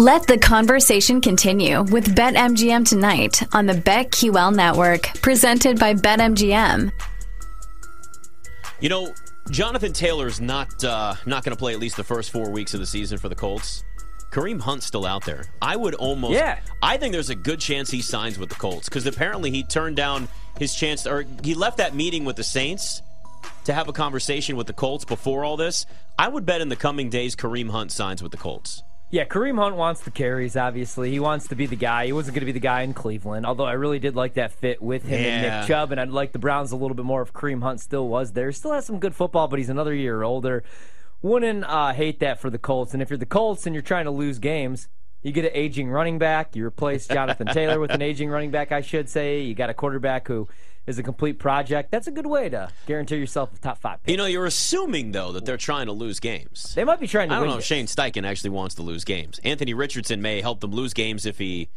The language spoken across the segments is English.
Let the conversation continue with BetMGM tonight on the BetQL Network, presented by BetMGM. You know, Jonathan Taylor's not going to play at least the first 4 weeks of the season for the Colts. Kareem Hunt's still out there. I would almost... Yeah. I think there's a good chance he signs with the Colts, because apparently he turned down his chance... or he left that meeting with the Saints to have a conversation with the Colts before all this. I would bet in the coming days Kareem Hunt signs with the Colts. Yeah, Kareem Hunt wants the carries, obviously. He wants to be the guy. He wasn't going to be the guy in Cleveland, although I really did like that fit with him and Nick Chubb, and I'd like the Browns a little bit more if Kareem Hunt still was there. He still has some good football, but he's another year older. Wouldn't hate that for the Colts. And if you're the Colts and you're trying to lose games, you get an aging running back. You replace Jonathan Taylor with an aging running back, I should say. You got a quarterback who is a complete project. That's a good way to guarantee yourself a top five pick. You know, you're assuming, though, that they're trying to lose games. They might be trying to win. I don't know if Shane Steichen actually wants to lose games. Anthony Richardson may help them lose games if he,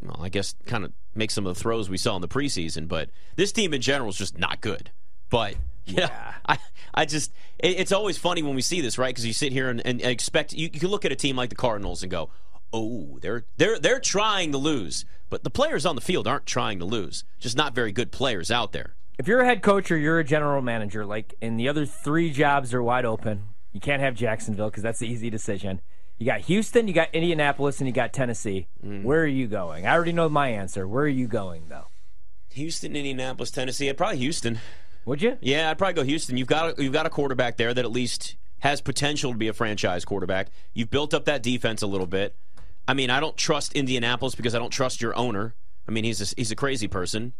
well, I guess, kind of makes some of the throws we saw in the preseason. But this team in general is just not good. But... Yeah, I just, it's always funny when we see this, right? Because you sit here and expect, you can look at a team like the Cardinals and go, oh, they're trying to lose. But the players on the field aren't trying to lose, just not very good players out there. If you're a head coach or you're a general manager, like, and the other three jobs are wide open, you can't have Jacksonville because that's the easy decision. You got Houston, you got Indianapolis, and you got Tennessee. Where are you going? I already know my answer. Where are you going, though? Houston, Indianapolis, Tennessee. Probably Houston. Would you? Yeah, I'd probably go Houston. You've got a quarterback there that at least has potential to be a franchise quarterback. You've built up that defense a little bit. I mean, I don't trust Indianapolis because I don't trust your owner. I mean, he's a crazy person.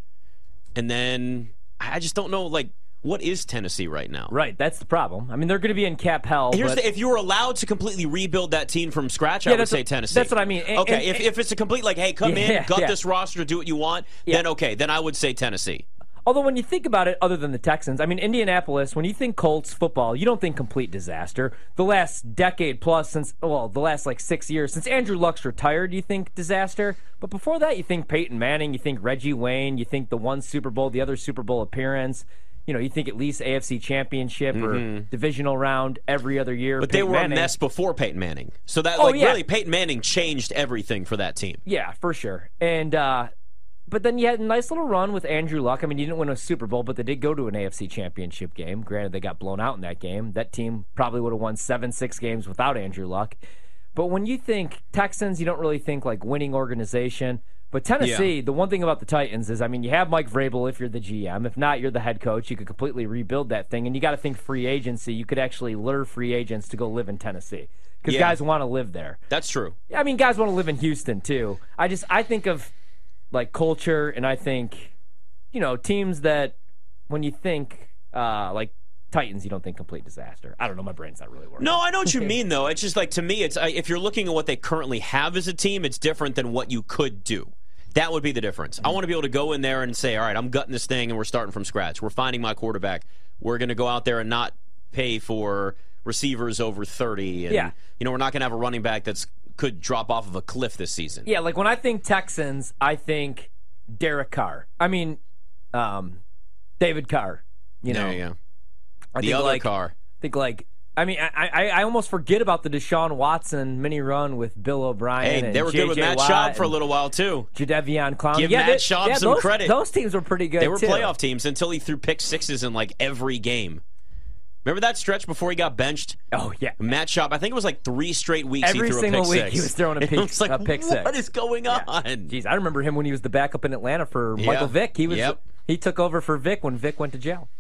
And then I just don't know, like, what is Tennessee right now? Right, that's the problem. I mean, they're going to be in cap hell. If you were allowed to completely rebuild that team from scratch, I would say Tennessee. That's what I mean. If it's a complete, like, hey, come in, gut this roster, do what you want, then I would say Tennessee. Although when you think about it, other than the Texans, I mean, Indianapolis, when you think Colts football, you don't think complete disaster. The last decade plus the last like 6 years, since Andrew Luck's retired, you think disaster. But before that, you think Peyton Manning, you think Reggie Wayne, you think the one Super Bowl, the other Super Bowl appearance. You know, you think at least AFC Championship or divisional round every other year. But Peyton Manning, a mess before Peyton Manning. So that, really, Peyton Manning changed everything for that team. Yeah, for sure. And, but then you had a nice little run with Andrew Luck. I mean, you didn't win a Super Bowl, but they did go to an AFC Championship game. Granted, they got blown out in that game. That team probably would have won 7-6 games without Andrew Luck. But when you think Texans, you don't really think, like, winning organization. But Tennessee, the one thing about the Titans is, I mean, you have Mike Vrabel if you're the GM. If not, you're the head coach. You could completely rebuild that thing. And you got to think free agency. You could actually lure free agents to go live in Tennessee because guys want to live there. That's true. I mean, guys want to live in Houston, too. I think of... like culture, and I think, you know, teams that when you think like Titans, you don't think complete disaster. I don't know, my brain's not really working. No, I know what you mean, though. It's just like, to me, it's if you're looking at what they currently have as a team, it's different than what you could do. That would be the difference. I want to be able to go in there and say, all right, I'm gutting this thing and we're starting from scratch. We're finding my quarterback. We're going to go out there and not pay for receivers over 30. And, you know, we're not going to have a running back that's could drop off of a cliff this season. Yeah, like when I think Texans, I think Derek Carr. I mean, David Carr. You know. Carr. I almost forget about the Deshaun Watson mini run with Bill O'Brien. Hey, they were good with Matt Schaub for a little while, too. Jadeveon Clowney. Give Matt Schaub some credit. Those teams were pretty good, too. They were playoff teams until he threw pick sixes in, like, every game. Remember that stretch before he got benched? Oh, yeah. Matt Schaub, I think it was like 3 straight weeks he threw a pick six. Every single week he was throwing a pick six. Like, what is going on? Jeez, I remember him when he was the backup in Atlanta for Michael Vick. He took over for Vick when Vick went to jail.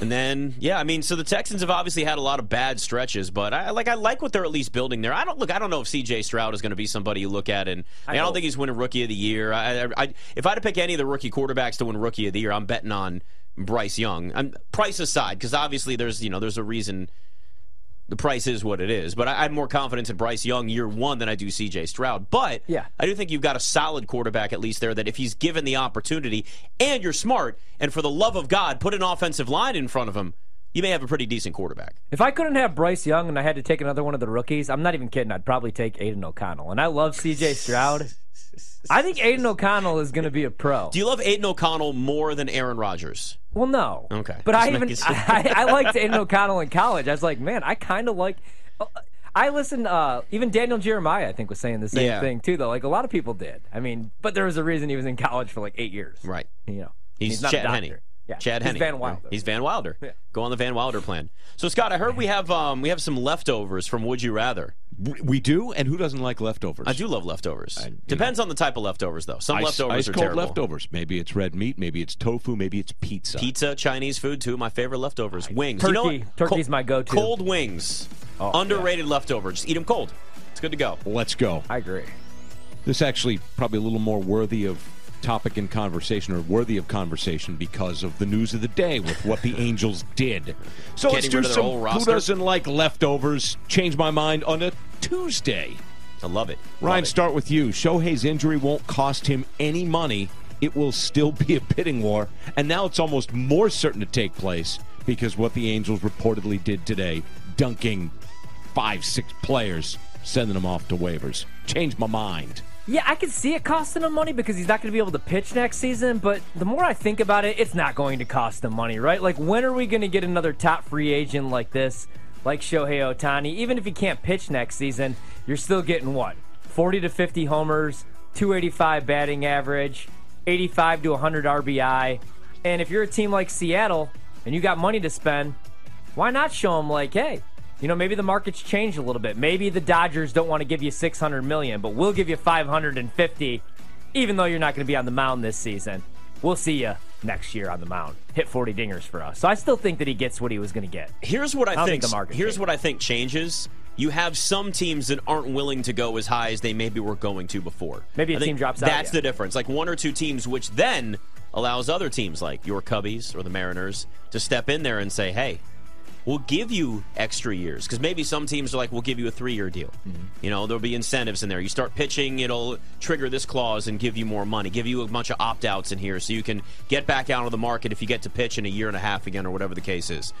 And then, so the Texans have obviously had a lot of bad stretches, but I like what they're at least building there. I don't know if C.J. Stroud is going to be somebody you look at, and I don't think he's winning Rookie of the Year. If I had to pick any of the rookie quarterbacks to win Rookie of the Year, I'm betting on Bryce Young. Price aside, because obviously there's a reason the price is what it is. But I have more confidence in Bryce Young year one than I do C.J. Stroud. But I do think you've got a solid quarterback at least there that if he's given the opportunity and you're smart and for the love of God put an offensive line in front of him, you may have a pretty decent quarterback. If I couldn't have Bryce Young and I had to take another one of the rookies, I'm not even kidding, I'd probably take Aiden O'Connell. And I love C.J. Stroud. I think Aiden O'Connell is going to be a pro. Do you love Aiden O'Connell more than Aaron Rodgers? Well, no. Okay. But I liked Aiden O'Connell in college. I was like, man, I kind of like – I listened, even Daniel Jeremiah, I think, was saying the same thing, too, though. Like, a lot of people did. I mean, but there was a reason he was in college for, like, 8 years. Right. You know, he's not Chad Henne. Yeah. Chad Henne. He's Van Wilder. He's Van Wilder. Yeah. Go on the Van Wilder plan. So, Scott, I heard we have some leftovers from Would You Rather. We do, and who doesn't like leftovers? I do love leftovers. Depends on the type of leftovers, though. Some leftovers are terrible. Ice cold leftovers. Maybe it's red meat. Maybe it's tofu. Maybe it's pizza. Pizza, Chinese food, too. My favorite leftovers. Wings. Turkey. You know, turkey's my go-to. Cold wings. Oh, underrated leftovers. Just eat them cold. It's good to go. Let's go. I agree. This actually probably a little more worthy of topic and conversation, or worthy of conversation, because of the news of the day with what the Angels did. So let's do some who doesn't like leftovers, change my mind on a Tuesday. I love it. Ryan, start with you. Shohei's injury won't cost him any money. It will still be a bidding war. And now it's almost more certain to take place because what the Angels reportedly did today, dunking 5-6 players, sending them off to waivers. Change my mind. Yeah, I can see it costing him money because he's not going to be able to pitch next season, but the more I think about it, it's not going to cost him money, right? Like, when are we going to get another top free agent like this, like Shohei Ohtani? Even if he can't pitch next season, you're still getting, what, 40 to 50 homers, 285 batting average, 85 to 100 RBI. And if you're a team like Seattle and you got money to spend, why not show him, like, hey, you know, maybe the market's changed a little bit. Maybe the Dodgers don't want to give you $600 million, but we'll give you $550, even though you're not going to be on the mound this season. We'll see you next year on the mound. Hit 40 dingers for us. So I still think that he gets what he was going to get. Here's what I think changes. You have some teams that aren't willing to go as high as they maybe were going to before. Maybe a team drops out. That's the difference. Like one or two teams, which then allows other teams like your Cubbies or the Mariners to step in there and say, hey, we'll give you extra years, because maybe some teams are like, we'll give you a 3-year deal. Mm-hmm. You know, there'll be incentives in there. You start pitching, it'll trigger this clause and give you more money, give you a bunch of opt-outs in here so you can get back out of the market if you get to pitch in a year and a half again or whatever the case is.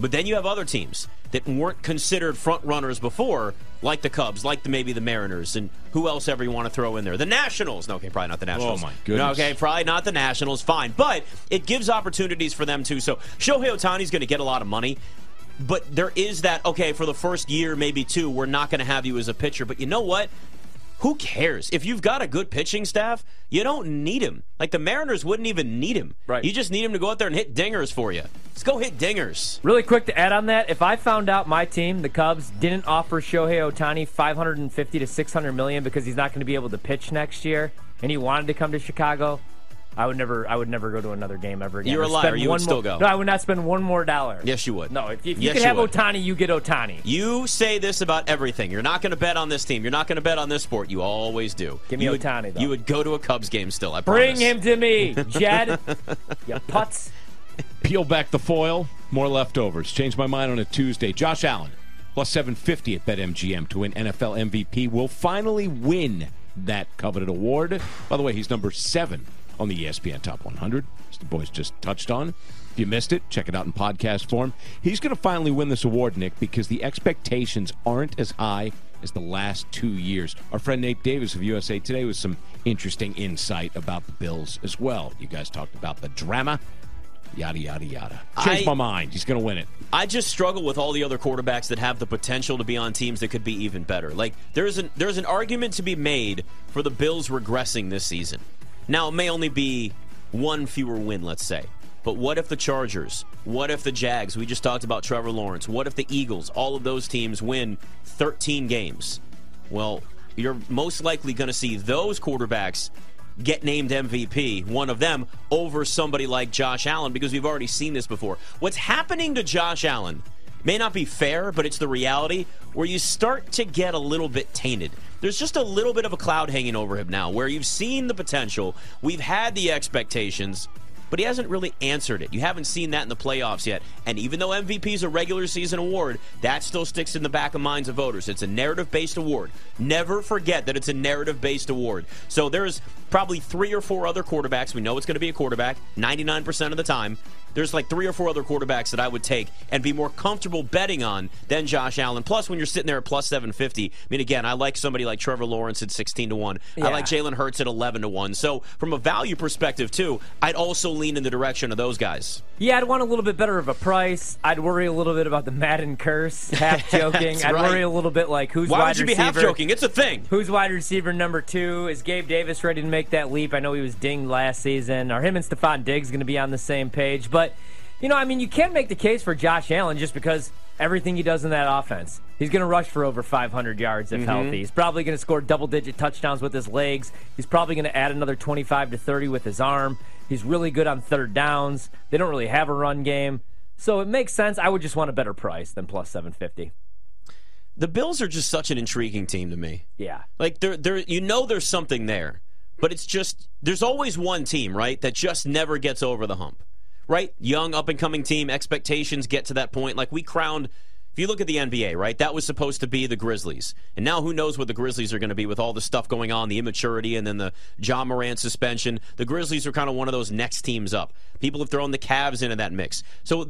But then you have other teams that weren't considered front runners before, like the Cubs, like maybe the Mariners, and who else ever you want to throw in there? The Nationals. No, okay, probably not the Nationals. Oh, my goodness. Okay, probably not the Nationals. Fine. But it gives opportunities for them, too. So Shohei Ohtani's going to get a lot of money. But there is that, okay, for the first year, maybe two, we're not going to have you as a pitcher. But you know what? Who cares? If you've got a good pitching staff, you don't need him. Like, the Mariners wouldn't even need him. Right. You just need him to go out there and hit dingers for you. Let's go hit dingers. Really quick to add on that, if I found out my team, the Cubs, didn't offer Shohei Ohtani $550 to $600 million because he's not going to be able to pitch next year and he wanted to come to Chicago, I would never go to another game ever again. You're a liar. You would still go. No, I would not spend one more dollar. Yes, you would. No, if you can have Ohtani, you get Ohtani. You say this about everything. You're not going to bet on this team. You're not going to bet on this sport. You always do. Give me Ohtani, though. You would go to a Cubs game still, I promise. Bring him to me, Jed. You putz. Peel back the foil. More leftovers. Change my mind on a Tuesday. Josh Allen, plus 750 at BetMGM to win NFL MVP, will finally win that coveted award. By the way, he's number 7. On the ESPN Top 100, as the boys just touched on. If you missed it, check it out in podcast form. He's going to finally win this award, Nick, because the expectations aren't as high as the last 2 years. Our friend Nate Davis of USA Today with some interesting insight about the Bills as well. You guys talked about the drama. Yada, yada, yada. Change my mind. He's going to win it. I just struggle with all the other quarterbacks that have the potential to be on teams that could be even better. Like, there's an argument to be made for the Bills regressing this season. Now, it may only be one fewer win, let's say. But what if the Chargers? What if the Jags? We just talked about Trevor Lawrence. What if the Eagles? All of those teams win 13 games. Well, you're most likely going to see those quarterbacks get named MVP, one of them, over somebody like Josh Allen, because we've already seen this before. What's happening to Josh Allen may not be fair, but it's the reality where you start to get a little bit tainted. There's just a little bit of a cloud hanging over him now where you've seen the potential, we've had the expectations, but he hasn't really answered it. You haven't seen that in the playoffs yet. And even though MVP is a regular season award, that still sticks in the back of minds of voters. It's a narrative-based award. Never forget that it's a narrative-based award. So there's probably 3 or 4 other quarterbacks. We know it's going to be a quarterback 99% of the time there's like 3 or 4 other quarterbacks that I would take and be more comfortable betting on than Josh Allen. Plus, when you're sitting there at plus 750, I mean, again, I like somebody like Trevor Lawrence at 16-1. Yeah. I like Jalen Hurts at 11-1. So from a value perspective, too, I'd also lean in the direction of those guys. Yeah, I'd want a little bit better of a price. I'd worry a little bit about the Madden curse, half-joking. I'd worry a little bit like who's wide receiver. Why would you be half-joking? It's a thing. Who's wide receiver number 2? Is Gabe Davis ready to make that leap? I know he was dinged last season. Are him and Stephon Diggs going to be on the same page? But, you know, I mean, you can't make the case for Josh Allen just because everything he does in that offense. He's going to rush for over 500 yards if healthy. He's probably going to score double-digit touchdowns with his legs. He's probably going to add another 25 to 30 with his arm. He's really good on third downs. They don't really have a run game. So it makes sense. I would just want a better price than plus 750. The Bills are just such an intriguing team to me. Yeah. Like, they're, you know there's something there. But it's just, there's always one team, right, that just never gets over the hump, right? Young, up-and-coming team, expectations get to that point. Like, we crowned, if you look at the NBA, right, that was supposed to be the Grizzlies. And now who knows what the Grizzlies are going to be with all the stuff going on, the immaturity, and then the John Morant suspension. The Grizzlies are kind of one of those next teams up. People have thrown the Cavs into that mix. So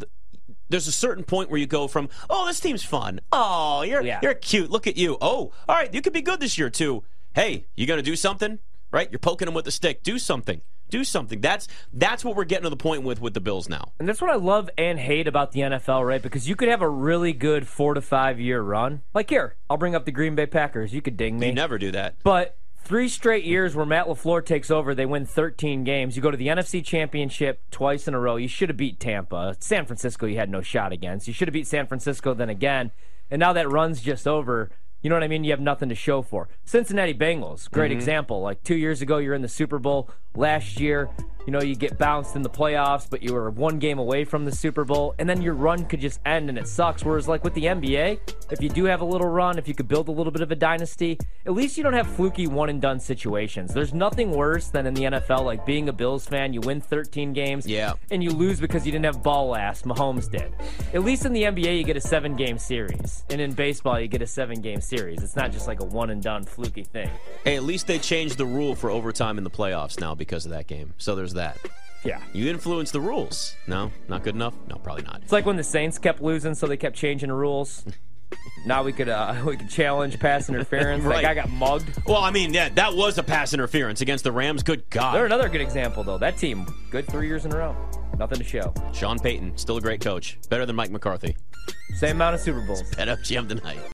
there's a certain point where you go from, oh, this team's fun. Oh, you're cute. Look at you. Oh, all right, you could be good this year, too. Hey, you going to do something? Right? You're poking them with a stick. Do something. Do something. That's what we're getting to the point with the Bills now. And that's what I love and hate about the NFL, right? Because you could have a really good 4 to 5 year run. Like here, I'll bring up the Green Bay Packers. You could ding me. You never do that. But 3 straight years where Matt LaFleur takes over, they win 13 games. You go to the NFC Championship twice in a row. You should have beat Tampa. San Francisco you had no shot against. You should have beat San Francisco then again. And now that run's just over. You know what I mean? You have nothing to show for. Cincinnati Bengals, great example. Like 2 years ago, you're in the Super Bowl. Last year, you know, you get bounced in the playoffs, but you were 1 game away from the Super Bowl, and then your run could just end, and it sucks. Whereas, like with the NBA, if you do have a little run, if you could build a little bit of a dynasty, at least you don't have fluky one-and-done situations. There's nothing worse than in the NFL, like being a Bills fan, you win 13 games, and you lose because you didn't have ball last. Mahomes did. At least in the NBA, you get a 7-game series, and in baseball, you get a 7-game series. It's not just like a one-and-done fluky thing. Hey, at least they changed the rule for overtime in the playoffs now because of that game. So there's that. Yeah. You influence the rules. No? Not good enough? No, probably not. It's like when the Saints kept losing, so they kept changing the rules. Now we could challenge pass interference. Right. That guy got mugged. Well, I mean, yeah, that was a pass interference against the Rams. Good God. They're another good example, though. That team, good 3 years in a row. Nothing to show. Sean Payton, still a great coach. Better than Mike McCarthy. Same amount of Super Bowls. It's BetMGM tonight.